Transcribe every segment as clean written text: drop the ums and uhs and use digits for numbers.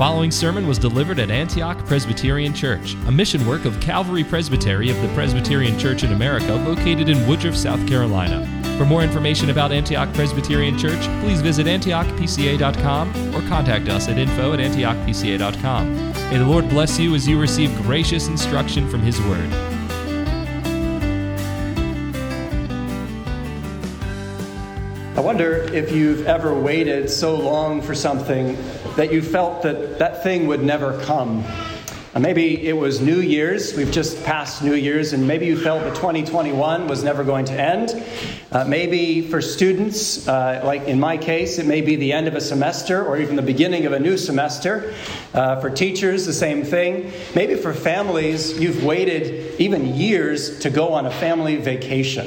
following sermon was delivered at Antioch Presbyterian Church, a mission work of Calvary Presbytery of the Presbyterian Church in America located in Woodruff, South Carolina. For more information about Antioch Presbyterian Church, please visit antiochpca.com or contact us at info@antiochpca.com. May the Lord bless you as you receive gracious instruction from His Word. I wonder if you've ever waited so long for something that you felt that thing would never come. Maybe it was New Year's. We've just passed New Year's, and maybe you felt that 2021 was never going to end. Maybe for students, like in my case, it may be the end of a semester or even the beginning of a new semester. For teachers, the same thing. Maybe for families, you've waited even years to go on a family vacation.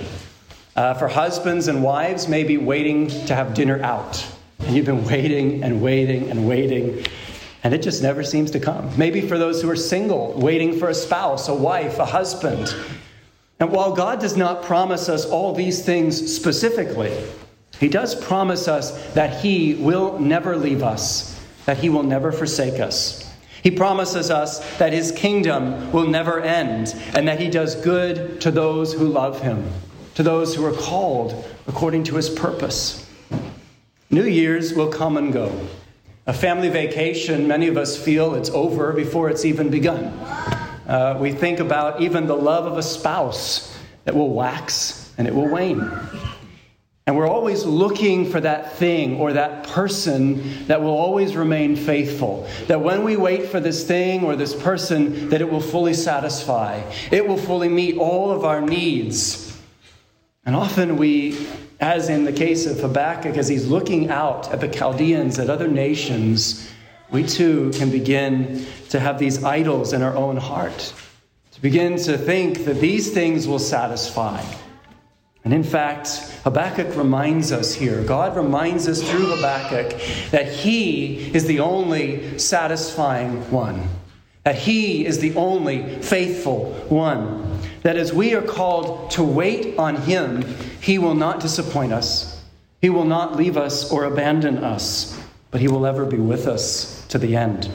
For husbands and wives, maybe waiting to have dinner out. And you've been waiting and waiting and waiting, and it just never seems to come. Maybe for those who are single, waiting for a spouse, a wife, a husband. And while God does not promise us all these things specifically, He does promise us that He will never leave us, that He will never forsake us. He promises us that His kingdom will never end, and that He does good to those who love Him, to those who are called according to His purpose. New Year's will come and go. A family vacation, many of us feel it's over before it's even begun. We think about even the love of a spouse that will wax and it will wane. And we're always looking for that thing or that person that will always remain faithful. That when we wait for this thing or this person, that it will fully satisfy. It will fully meet all of our needs. And often we, as in the case of Habakkuk, as he's looking out at the Chaldeans, at other nations, we too can begin to have these idols in our own heart, to begin to think that these things will satisfy. And in fact, Habakkuk reminds us here, God reminds us through Habakkuk that He is the only satisfying one, that He is the only faithful one. That as we are called to wait on Him, He will not disappoint us. He will not leave us or abandon us, but He will ever be with us to the end.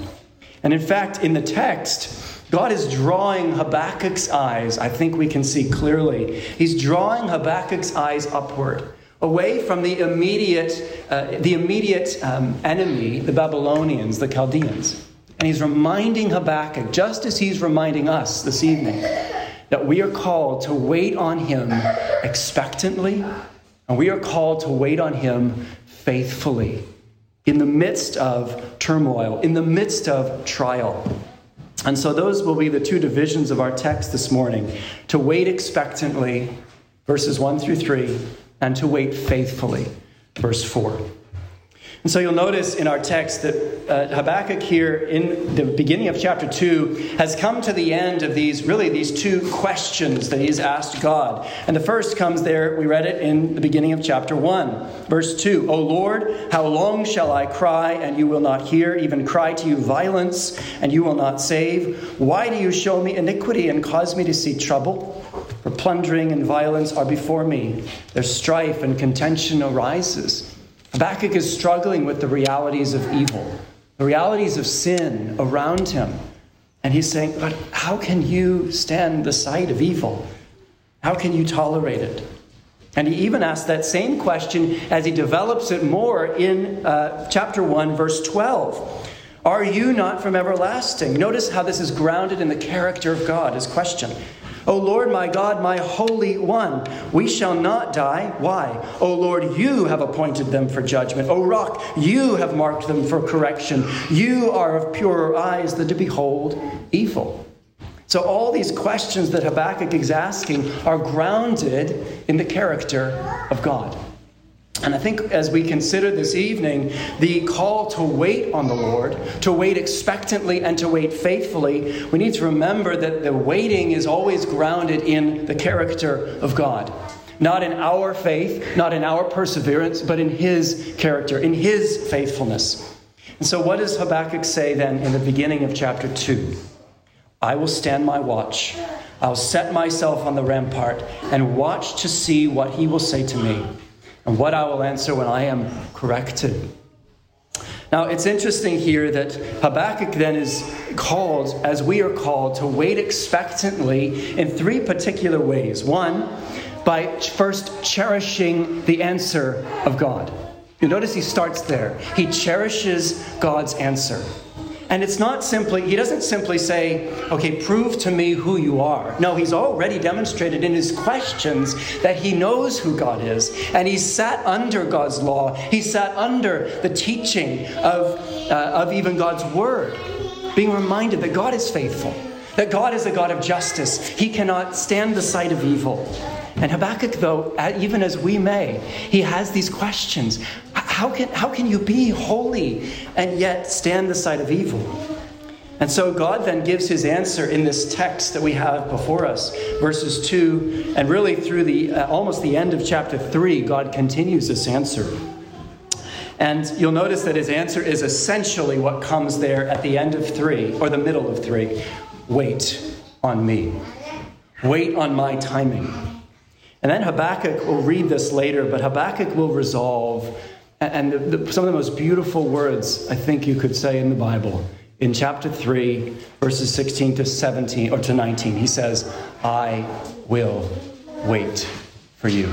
And in fact, in the text, God is drawing Habakkuk's eyes. I think we can see clearly. He's drawing Habakkuk's eyes upward, away from the immediate enemy, the Babylonians, the Chaldeans. And He's reminding Habakkuk, just as He's reminding us this evening, that we are called to wait on Him expectantly, and we are called to wait on Him faithfully in the midst of turmoil, in the midst of trial. And so those will be the two divisions of our text this morning: to wait expectantly, verses 1 through 3, and to wait faithfully, verse 4. And so you'll notice in our text that Habakkuk here in the beginning of chapter 2 has come to the end of these two questions that he's asked God. And the first comes there, we read it in the beginning of chapter 1, verse 2. O Lord, how long shall I cry and you will not hear, even cry to you violence and you will not save? Why do you show me iniquity and cause me to see trouble? For plundering and violence are before me. Their strife and contention arises. Habakkuk is struggling with the realities of evil, the realities of sin around him. And he's saying, God, how can you stand the sight of evil? How can you tolerate it? And he even asks that same question as he develops it more in chapter 1, verse 12. Are you not from everlasting? Notice how this is grounded in the character of God, his question. O Lord, my God, my Holy One, we shall not die. Why? O Lord, you have appointed them for judgment. O Rock, you have marked them for correction. You are of purer eyes than to behold evil. So all these questions that Habakkuk is asking are grounded in the character of God. And I think as we consider this evening, the call to wait on the Lord, to wait expectantly and to wait faithfully, we need to remember that the waiting is always grounded in the character of God. Not in our faith, not in our perseverance, but in His character, in His faithfulness. And so what does Habakkuk say then in the beginning of chapter 2? I will stand my watch. I'll set myself on the rampart and watch to see what He will say to me, and what I will answer when I am corrected. Now, it's interesting here that Habakkuk then is called, as we are called, to wait expectantly in three particular ways. One, by first cherishing the answer of God. You notice he starts there. He cherishes God's answer. And it's not simply, he doesn't simply say, okay, prove to me who you are. No, he's already demonstrated in his questions that he knows who God is. And he sat under God's law. He sat under the teaching of even God's word, being reminded that God is faithful, that God is a God of justice. He cannot stand the sight of evil. And Habakkuk, though, even as we may, he has these questions. How can you be holy and yet stand the side of evil? And so God then gives his answer in this text that we have before us, verses 2, and really through the almost the end of chapter 3, God continues this answer. And you'll notice that his answer is essentially what comes there at the end of 3, or the middle of 3. Wait on me. Wait on my timing. And then Habakkuk, we'll read this later, but Habakkuk will resolve, and some of the most beautiful words I think you could say in the Bible, in chapter 3, verses 16 to 17, or to 19, he says, I will wait for you.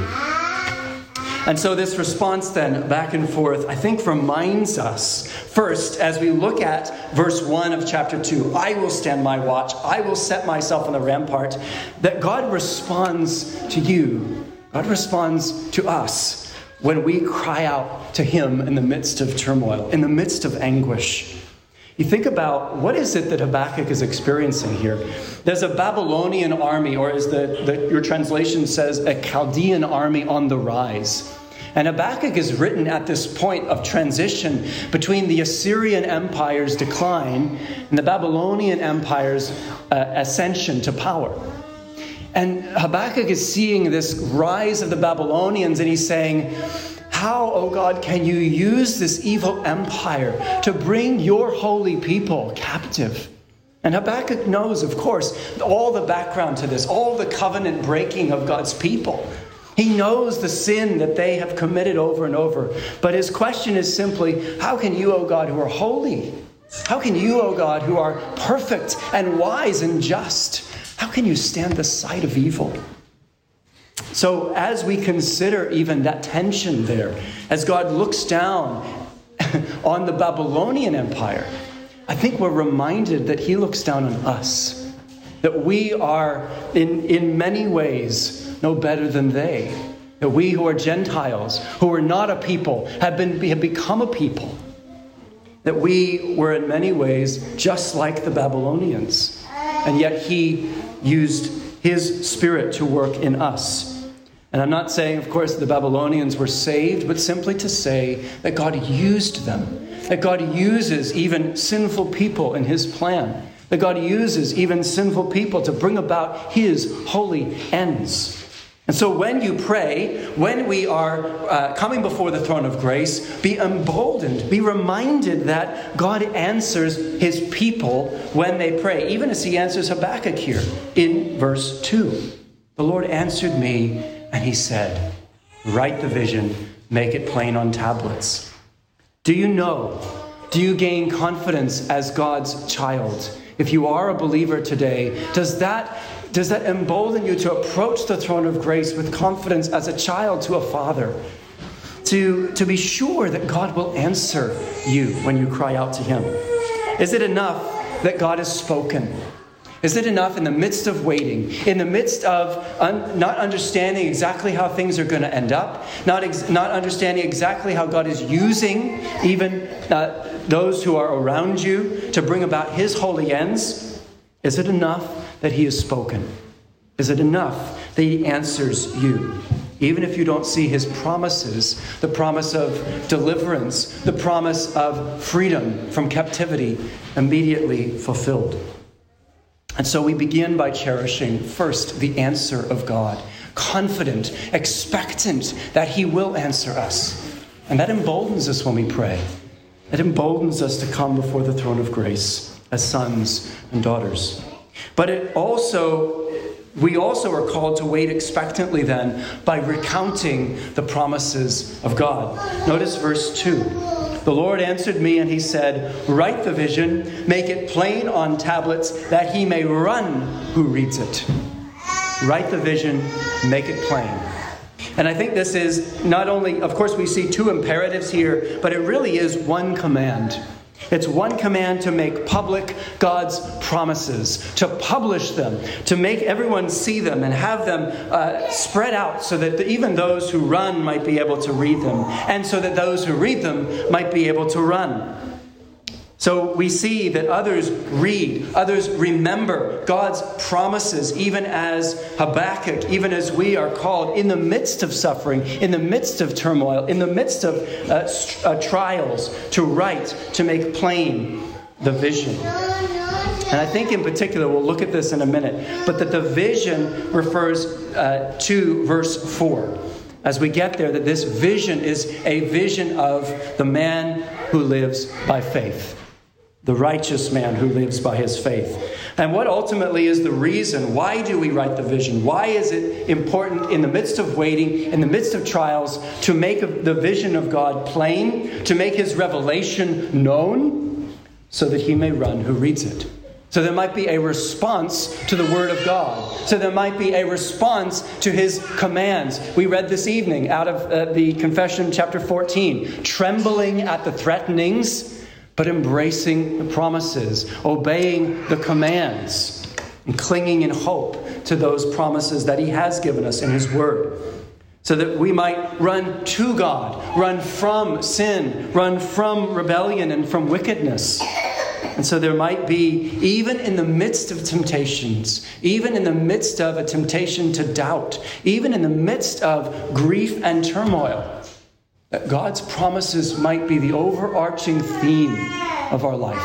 And so this response then, back and forth, I think reminds us, first, as we look at verse 1 of chapter 2, I will stand my watch, I will set myself on the rampart, that God responds to you, God responds to us when we cry out to him in the midst of turmoil, in the midst of anguish. You think about, what is it that Habakkuk is experiencing here? There's a Babylonian army, or as your translation says, a Chaldean army on the rise. And Habakkuk is written at this point of transition between the Assyrian Empire's decline and the Babylonian Empire's ascension to power. And Habakkuk is seeing this rise of the Babylonians, and he's saying, how, O God, can you use this evil empire to bring your holy people captive? And Habakkuk knows, of course, all the background to this, all the covenant breaking of God's people. He knows the sin that they have committed over and over. But his question is simply, how can you, O God, who are holy, how can you, O God, who are perfect and wise and just, how can you stand the sight of evil? So as we consider even that tension there, as God looks down on the Babylonian Empire, I think we're reminded that he looks down on us, that we are in many ways no better than they, that we who are Gentiles, who are not a people, have become a people, that we were in many ways just like the Babylonians. And yet he used his spirit to work in us. And I'm not saying, of course, the Babylonians were saved, but simply to say that God used them, that God uses even sinful people in his plan, that God uses even sinful people to bring about his holy ends. And so when you pray, when we are coming before the throne of grace, be emboldened, be reminded that God answers his people when they pray, even as he answers Habakkuk here in verse 2. The Lord answered me, and he said, write the vision, make it plain on tablets. Do you know, do you gain confidence as God's child? If you are a believer today, does that embolden you to approach the throne of grace with confidence as a child to a father? To be sure that God will answer you when you cry out to him. Is it enough that God has spoken? Is it enough in the midst of waiting, in the midst of not understanding exactly how things are going to end up, not understanding exactly how God is using even those who are around you to bring about his holy ends? Is it enough that he has spoken? Is it enough that he answers you? Even if you don't see his promises, the promise of deliverance, the promise of freedom from captivity, immediately fulfilled. And so we begin by cherishing first the answer of God, confident, expectant that he will answer us. And that emboldens us when we pray. It emboldens us to come before the throne of grace as sons and daughters. But we also are called to wait expectantly then by recounting the promises of God. Notice verse 2. The Lord answered me and he said, write the vision, make it plain on tablets, that he may run who reads it. Write the vision, make it plain. And I think this is not only, of course, we see two imperatives here, but it really is one command. It's one command to make public God's promises, to publish them, to make everyone see them and have them spread out so that even those who run might be able to read them, and so that those who read them might be able to run. So we see that others read, others remember God's promises, even as Habakkuk, even as we are called in the midst of suffering, in the midst of turmoil, in the midst of trials, to write, to make plain the vision. And I think in particular, we'll look at this in a minute, but that the vision refers to verse 4. As we get there, that this vision is a vision of the man who lives by faith. The righteous man who lives by his faith. And what ultimately is the reason? Why do we write the vision? Why is it important in the midst of waiting, in the midst of trials, to make the vision of God plain, to make his revelation known, so that he may run who reads it? So there might be a response to the word of God. So there might be a response to his commands. We read this evening out of the Confession, chapter 14. Trembling at the threatenings, but embracing the promises. Obeying the commands. And clinging in hope to those promises that he has given us in his word. So that we might run to God. Run from sin. Run from rebellion and from wickedness. And so there might be, even in the midst of temptations, even in the midst of a temptation to doubt, even in the midst of grief and turmoil, that God's promises might be the overarching theme of our life,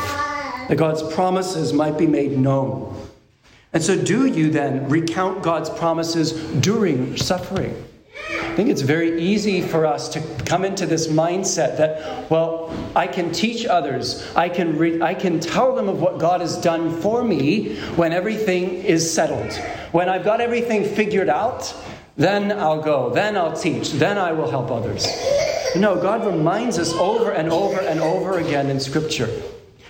that God's promises might be made known. And so do you then recount God's promises during suffering? I think it's very easy for us to come into this mindset that, well, I can teach others. I can tell them of what God has done for me when everything is settled. When I've got everything figured out, then I'll go. Then I'll teach. Then I will help others. No, God reminds us over and over and over again in Scripture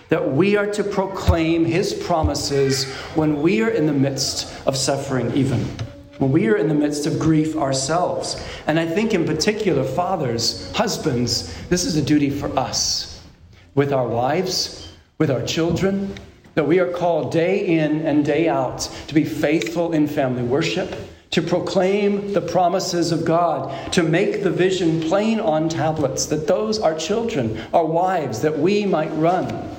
that we are to proclaim His promises when we are in the midst of suffering even. When we are in the midst of grief ourselves. And I think in particular, fathers, husbands, this is a duty for us. With our wives, with our children, that we are called day in and day out to be faithful in family worship, to proclaim the promises of God, to make the vision plain on tablets, that those, our children, our wives, that we might run.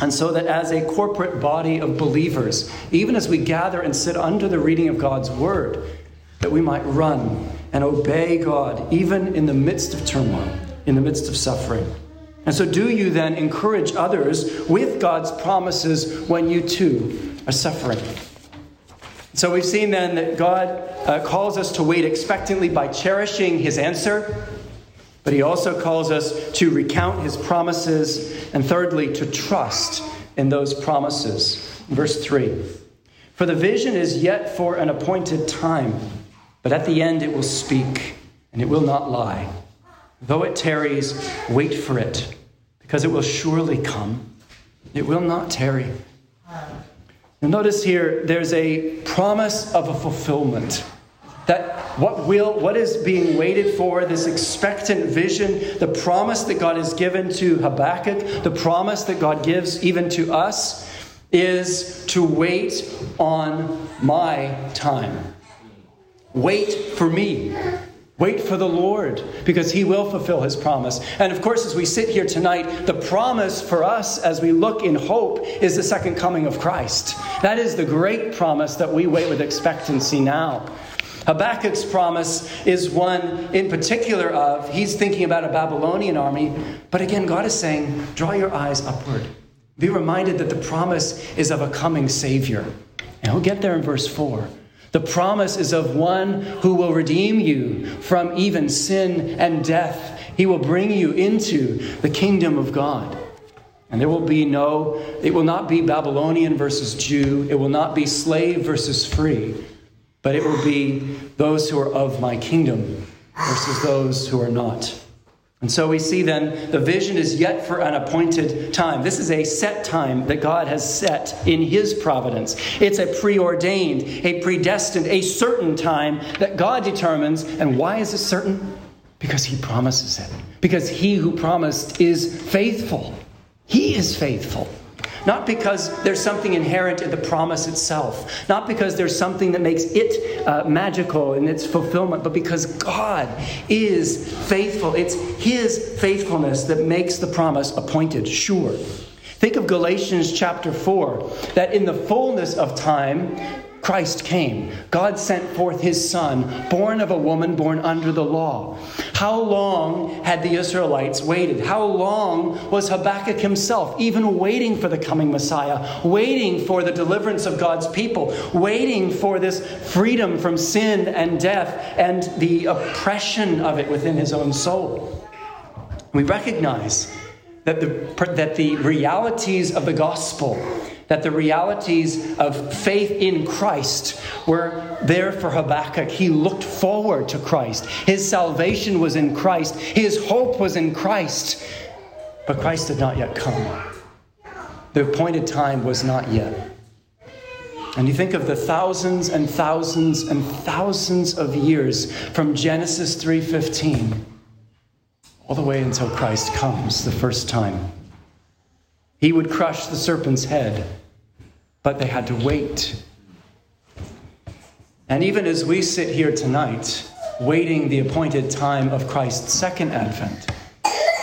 And so that as a corporate body of believers, even as we gather and sit under the reading of God's word, that we might run and obey God, even in the midst of turmoil, in the midst of suffering. And so do you then encourage others with God's promises when you too are suffering? So we've seen then that God calls us to wait expectantly by cherishing his answer. But he also calls us to recount his promises, and thirdly, to trust in those promises. Verse 3, for the vision is yet for an appointed time, but at the end it will speak, and it will not lie. Though it tarries, wait for it, because it will surely come. It will not tarry. Now notice here, there's a promise of a fulfillment. That what is being waited for, this expectant vision, the promise that God has given to Habakkuk, the promise that God gives even to us, is to wait on my time. Wait for me. Wait for the Lord, because he will fulfill his promise. And of course, as we sit here tonight, the promise for us as we look in hope is the second coming of Christ. That is the great promise that we wait with expectancy now. Habakkuk's promise is one in particular of, he's thinking about a Babylonian army. But again, God is saying, draw your eyes upward. Be reminded that the promise is of a coming Savior. And we'll get there in verse 4. The promise is of one who will redeem you from even sin and death. He will bring you into the kingdom of God. And it will not be Babylonian versus Jew. It will not be slave versus free. But it will be those who are of my kingdom versus those who are not. And so we see then the vision is yet for an appointed time. This is a set time that God has set in his providence. It's a preordained, a predestined, a certain time that God determines. And why is it certain? Because he promises it. Because he who promised is faithful. He is faithful. Not because there's something inherent in the promise itself. Not because there's something that makes it magical in its fulfillment. But because God is faithful. It's his faithfulness that makes the promise appointed, sure. Think of Galatians chapter 4. That in the fullness of time, Christ came. God sent forth his son, born of a woman, born under the law. How long had the Israelites waited? How long was Habakkuk himself even waiting for the coming Messiah, waiting for the deliverance of God's people, waiting for this freedom from sin and death and the oppression of it within his own soul? We recognize that the realities of the gospel, that the realities of faith in Christ were there for Habakkuk. He looked forward to Christ. His salvation was in Christ. His hope was in Christ. But Christ had not yet come. The appointed time was not yet. And you think of the thousands and thousands and thousands of years from Genesis 3:15 all the way until Christ comes the first time. He would crush the serpent's head, but they had to wait. And even as we sit here tonight, waiting the appointed time of Christ's second advent,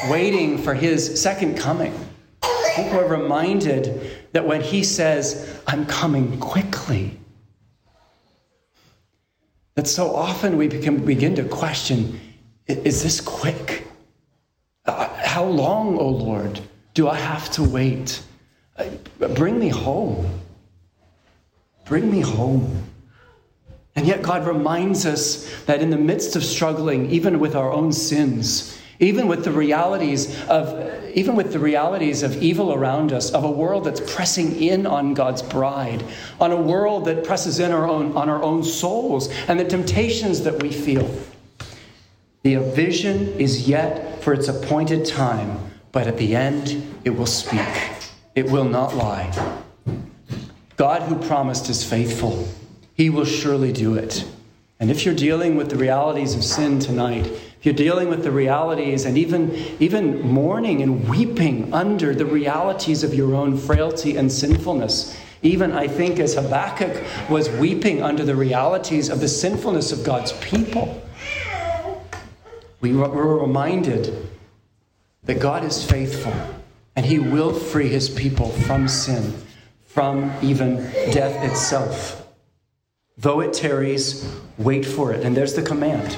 waiting for his second coming, I think we're reminded that when he says, "I'm coming quickly," that so often we can begin to question, is this quick? How long, O Lord? Do I have to wait? Bring me home. Bring me home. And yet God reminds us that in the midst of struggling, even with our own sins, even with the realities of evil around us, of a world that's pressing in on God's bride, on a world that presses in on our own souls and the temptations that we feel, the vision is yet for its appointed time. But at the end, it will speak. It will not lie. God who promised is faithful. He will surely do it. And if you're dealing with the realities of sin tonight, if you're dealing with the realities and even mourning and weeping under the realities of your own frailty and sinfulness, even I think as Habakkuk was weeping under the realities of the sinfulness of God's people, we were reminded that God is faithful and he will free his people from sin, from even death itself. Though it tarries, wait for it. And there's the command.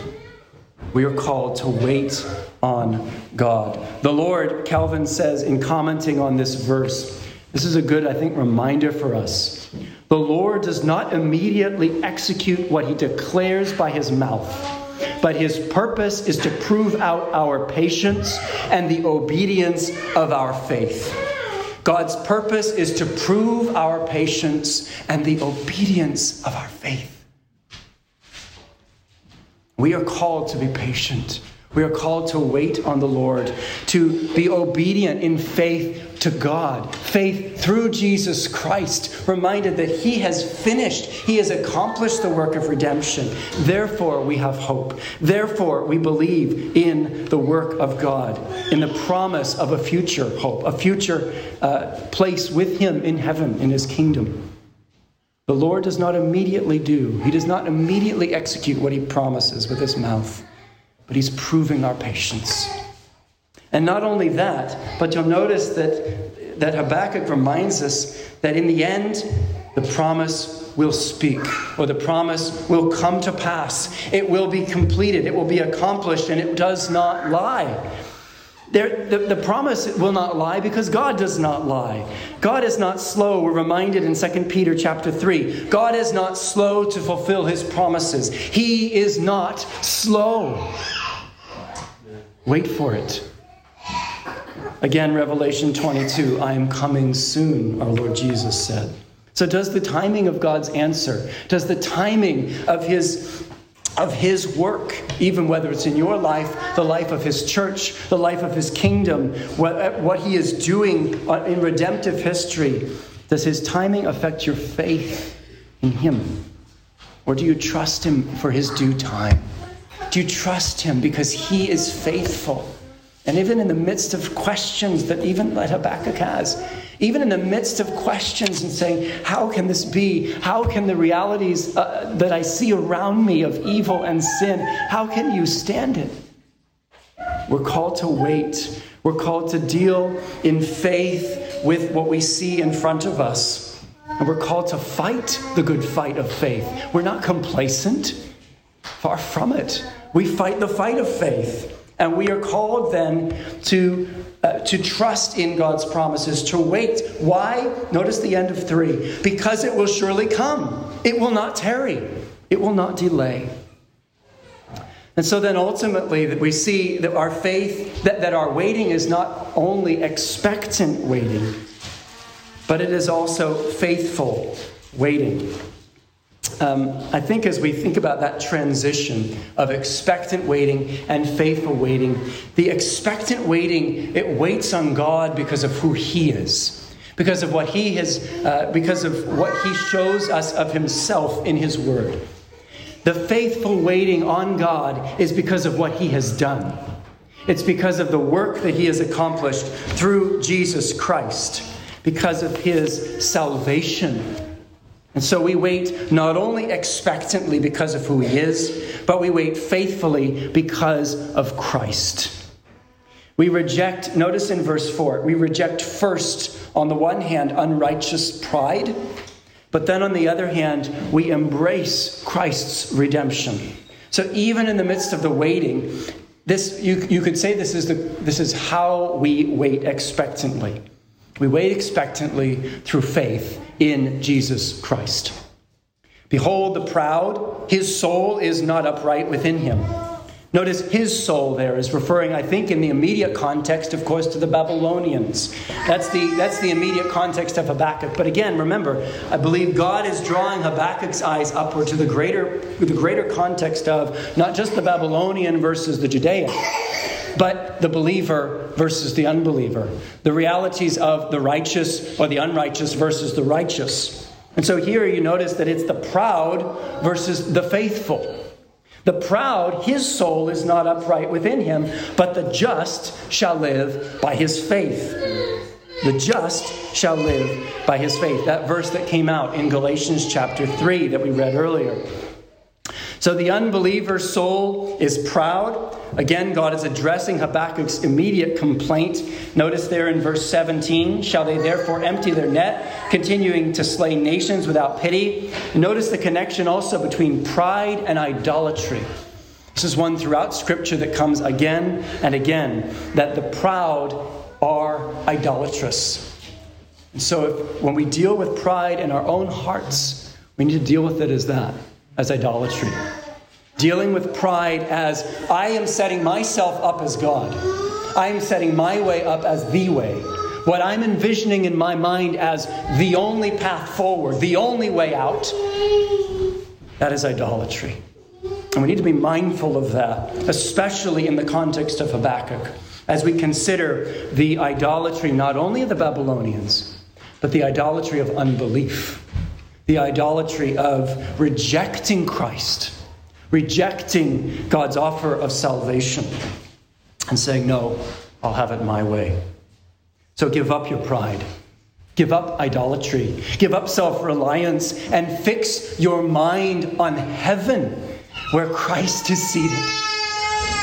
We are called to wait on God. The Lord, Calvin says in commenting on this verse, this is a good, I think, reminder for us. The Lord does not immediately execute what he declares by his mouth. But his purpose is to prove out our patience and the obedience of our faith. God's purpose is to prove our patience and the obedience of our faith. We are called to be patient. We are called to wait on the Lord, to be obedient in faith to God, faith through Jesus Christ, reminded that he has finished, he has accomplished the work of redemption. Therefore, we have hope. Therefore, we believe in the work of God, in the promise of a future hope, a future place with him in heaven, in his kingdom. The Lord does not immediately do, he does not immediately execute what he promises with his mouth. But he's proving our patience. And not only that, but you'll notice that Habakkuk reminds us that in the end, the promise will speak, or the promise will come to pass. It will be completed. It will be accomplished, and it does not lie. The promise will not lie because God does not lie. God is not slow. We're reminded in 2 Peter chapter 3. God is not slow to fulfill his promises. He is not slow. Wait for it. Again, Revelation 22, I am coming soon, our Lord Jesus said. So does the timing of God's answer, does the timing of his of his work, even whether it's in your life, the life of his church, the life of his kingdom, what he is doing in redemptive history. Does his timing affect your faith in him? Or do you trust him for his due time? Do you trust him because he is faithful? And even in the midst of questions that even Habakkuk has, even in the midst of questions and saying, how can this be? How can the realities that I see around me of evil and sin, how can you stand it? We're called to wait. We're called to deal in faith with what we see in front of us. And we're called to fight the good fight of faith. We're not complacent. Far from it. We fight the fight of faith. And we are called then to trust in God's promises, to wait. Why? Notice the end of 3. Because it will surely come. It will not tarry. It will not delay. And so then ultimately that we see that our faith, that our waiting is not only expectant waiting, but it is also faithful waiting. I think as we think about that transition of expectant waiting and faithful waiting, the expectant waiting, it waits on God because of who he is, because of what he has, because of what he shows us of himself in his word. The faithful waiting on God is because of what he has done. It's because of the work that he has accomplished through Jesus Christ, because of his salvation. And so we wait not only expectantly because of who he is, but we wait faithfully because of Christ. We reject, notice in verse 4, we reject first, on the one hand, unrighteous pride, but then on the other hand, we embrace Christ's redemption. So even in the midst of the waiting, this you could say this is how we wait expectantly. We wait expectantly through faith in Jesus Christ. Behold the proud, his soul is not upright within him. Notice his soul there is referring, I think, in the immediate context, of course, to the Babylonians. That's the immediate context of Habakkuk. But again, remember, I believe God is drawing Habakkuk's eyes upward to the greater context of not just the Babylonian versus the Judean, but the believer versus the unbeliever. The realities of the righteous or the unrighteous versus the righteous. And so here you notice that it's the proud versus the faithful. The proud, his soul is not upright within him, but the just shall live by his faith. The just shall live by his faith. That verse that came out in Galatians chapter 3 that we read earlier. So the unbeliever's soul is proud. Again, God is addressing Habakkuk's immediate complaint. Notice there in verse 17, shall they therefore empty their net, continuing to slay nations without pity? Notice the connection also between pride and idolatry. This is one throughout Scripture that comes again and again, that the proud are idolatrous. And so when we deal with pride in our own hearts, we need to deal with it as that. As idolatry. Dealing with pride as I am setting myself up as God. I am setting my way up as the way. What I'm envisioning in my mind as the only path forward, the only way out. That is idolatry. And we need to be mindful of that, especially in the context of Habakkuk, as we consider the idolatry not only of the Babylonians, but the idolatry of unbelief. The idolatry of rejecting Christ, rejecting God's offer of salvation, and saying, no, I'll have it my way. So give up your pride. Give up idolatry. Give up self-reliance and fix your mind on heaven where Christ is seated.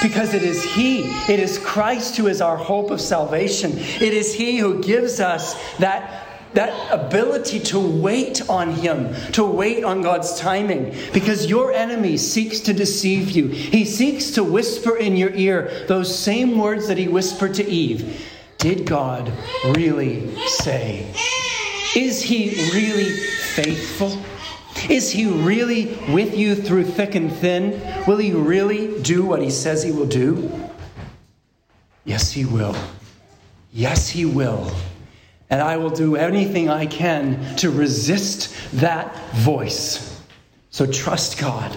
Because it is he, it is Christ who is our hope of salvation. It is he who gives us that ability to wait on him, to wait on God's timing, because your enemy seeks to deceive you. He seeks to whisper in your ear those same words that he whispered to Eve. Did God really say? Is he really faithful? Is he really with you through thick and thin? Will he really do what he says he will do? Yes, he will. Yes, he will. And I will do anything I can to resist that voice. So trust God.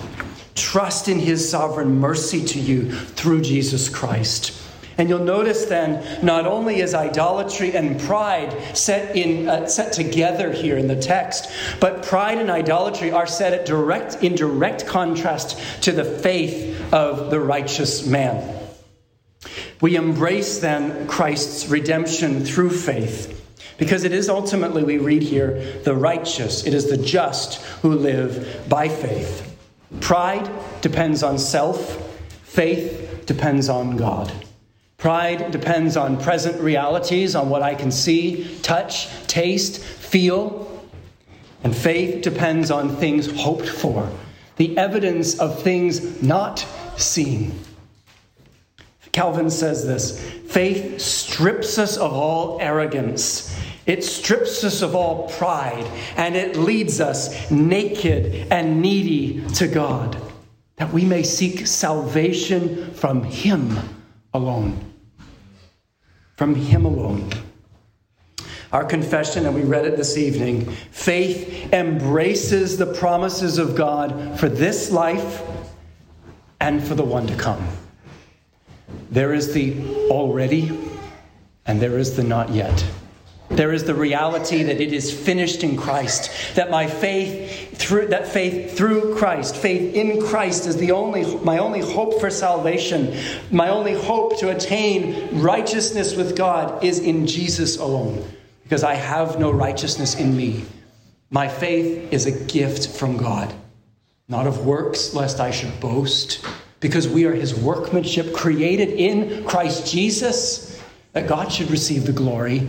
Trust in his sovereign mercy to you through Jesus Christ. And you'll notice then, not only is idolatry and pride set together here in the text, but pride and idolatry are set in direct contrast to the faith of the righteous man. We embrace then Christ's redemption through faith, because it is ultimately, we read here, the righteous. It is the just who live by faith. Pride depends on self. Faith depends on God. Pride depends on present realities, on what I can see, touch, taste, feel. And faith depends on things hoped for, the evidence of things not seen. Calvin says this: faith strips us of all arrogance. It strips us of all pride, and it leads us naked and needy to God, that we may seek salvation from him alone. From him alone. Our confession, and we read it this evening, faith embraces the promises of God for this life and for the one to come. There is the already, and there is the not yet. There is the reality that it is finished in Christ, that faith in Christ is my only hope for salvation. My only hope to attain righteousness with God is in Jesus alone, because I have no righteousness in me. My faith is a gift from God, not of works, lest I should boast, because we are his workmanship, created in Christ Jesus, that God should receive the glory,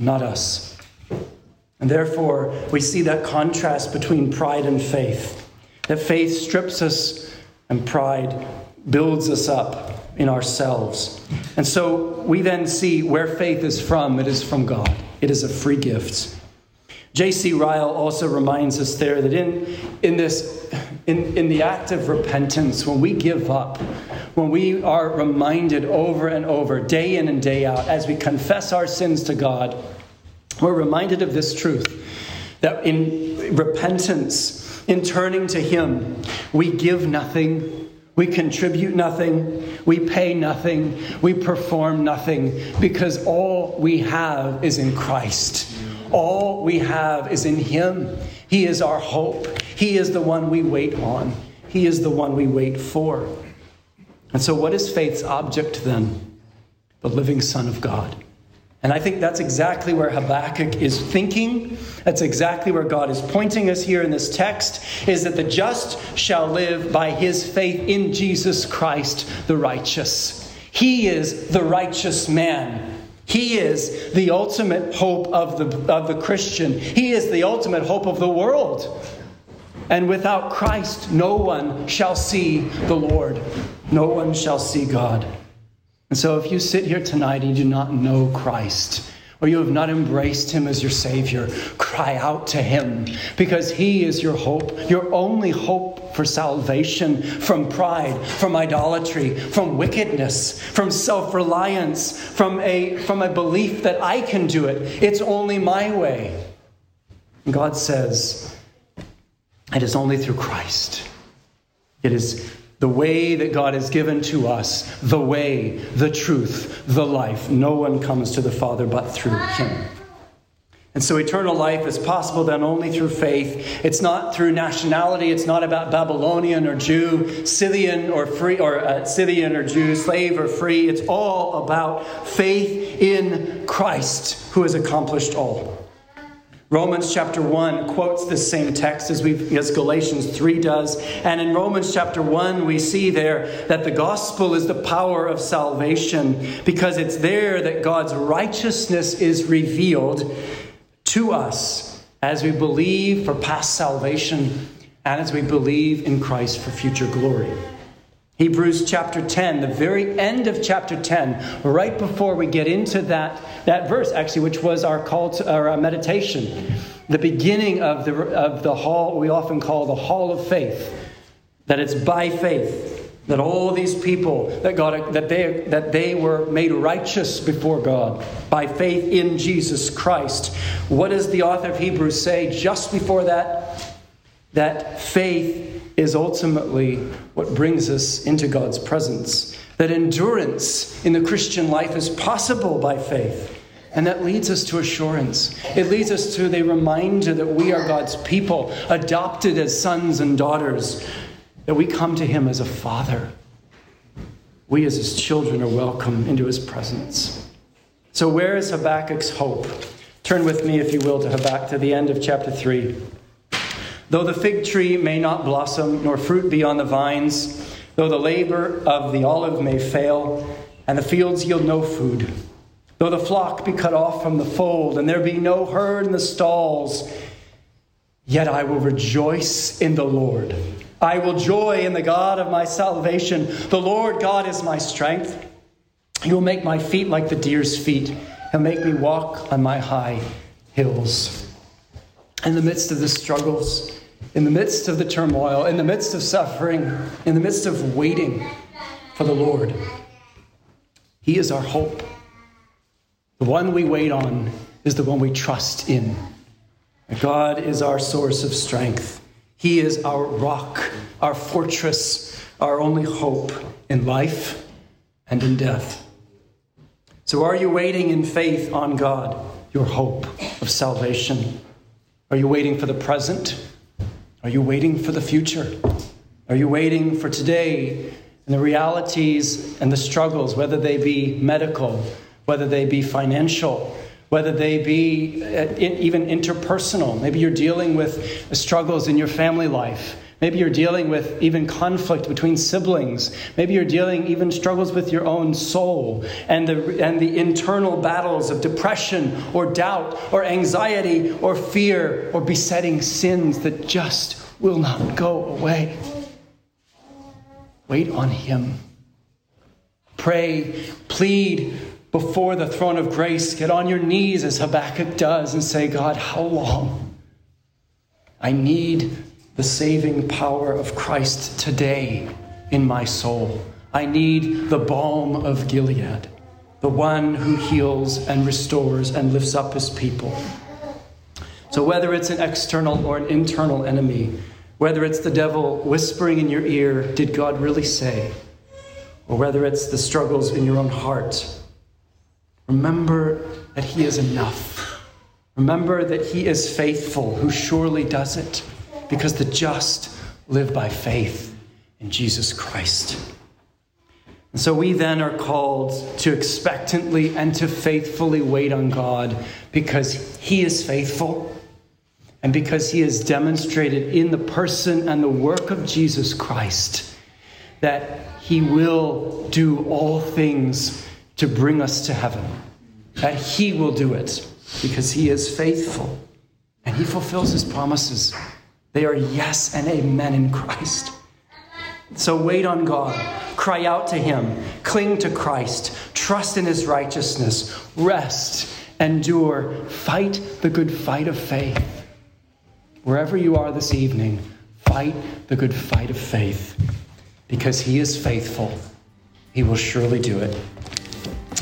not us. And therefore, we see that contrast between pride and faith, that faith strips us and pride builds us up in ourselves. And so we then see where faith is from. It is from God. It is a free gift. J.C. Ryle also reminds us there that in the act of repentance, when we give up, when we are reminded over and over, day in and day out, as we confess our sins to God, we're reminded of this truth, that in repentance, in turning to him, we give nothing, we contribute nothing, we pay nothing, we perform nothing, because all we have is in Christ. All we have is in him. He is our hope. He is the one we wait on. He is the one we wait for. And so what is faith's object then? The living Son of God. And I think that's exactly where Habakkuk is thinking. That's exactly where God is pointing us here in this text, is that the just shall live by his faith in Jesus Christ, the righteous. He is the righteous man. He is the ultimate hope of the Christian. He is the ultimate hope of the world. And without Christ, no one shall see the Lord. No one shall see God. And so if you sit here tonight and you do not know Christ, or you have not embraced him as your Savior, cry out to him, because he is your hope, your only hope for salvation from pride, from idolatry, from wickedness, from self-reliance, from a belief that I can do it. It's only my way. And God says, it is only through Christ. It is the way that God has given to us, the way, the truth, the life. No one comes to the Father but through him. And so eternal life is possible then only through faith. It's not through nationality. It's not about Babylonian or Jew, Scythian or Jew, slave or free. It's all about faith in Christ, who has accomplished all. Romans chapter 1 quotes this same text as Galatians 3 does. And in Romans chapter 1, we see there that the gospel is the power of salvation, because it's there that God's righteousness is revealed to us as we believe for past salvation and as we believe in Christ for future glory. Hebrews chapter 10, the very end of chapter 10, right before we get into that verse, actually, which was our call to our meditation, the beginning of the hall we often call the hall of faith, that it's by faith that all these people that they were made righteous before God by faith in Jesus Christ. What does the author of Hebrews say just before that? That faith is ultimately what brings us into God's presence. That endurance in the Christian life is possible by faith. And that leads us to assurance. It leads us to the reminder that we are God's people, adopted as sons and daughters, that we come to him as a father. We as his children are welcome into his presence. So where is Habakkuk's hope? Turn with me, if you will, to Habakkuk, to the end of chapter 3. Though the fig tree may not blossom, nor fruit be on the vines, though the labor of the olive may fail, and the fields yield no food, though the flock be cut off from the fold, and there be no herd in the stalls, yet I will rejoice in the Lord. I will joy in the God of my salvation. The Lord God is my strength. He will make my feet like the deer's feet. He'll make me walk on my high hills. In the midst of the struggles, in the midst of the turmoil, in the midst of suffering, in the midst of waiting for the Lord, he is our hope. The one we wait on is the one we trust in. God is our source of strength. He is our rock, our fortress, our only hope in life and in death. So are you waiting in faith on God, your hope of salvation? Are you waiting for the present? Are you waiting for the future? Are you waiting for today and the realities and the struggles, whether they be medical, whether they be financial, whether they be even interpersonal? Maybe you're dealing with struggles in your family life. Maybe you're dealing with even conflict between siblings. Maybe you're dealing even struggles with your own soul and the internal battles of depression or doubt or anxiety or fear or besetting sins that just will not go away. Wait on him. Pray, plead, before the throne of grace, get on your knees as Habakkuk does and say, God, how long? I need the saving power of Christ today in my soul. I need the balm of Gilead, the one who heals and restores and lifts up his people. So whether it's an external or an internal enemy, whether it's the devil whispering in your ear, did God really say? Or whether it's the struggles in your own heart, remember that he is enough. Remember that he is faithful, who surely does it, because the just live by faith in Jesus Christ. And so we then are called to expectantly and to faithfully wait on God, because he is faithful and because he has demonstrated in the person and the work of Jesus Christ that he will do all things to bring us to heaven, that he will do it because he is faithful and he fulfills his promises. They are yes and amen in Christ. So wait on God, cry out to him, cling to Christ, trust in his righteousness, rest, endure, fight the good fight of faith. Wherever you are this evening, fight the good fight of faith because he is faithful. He will surely do it.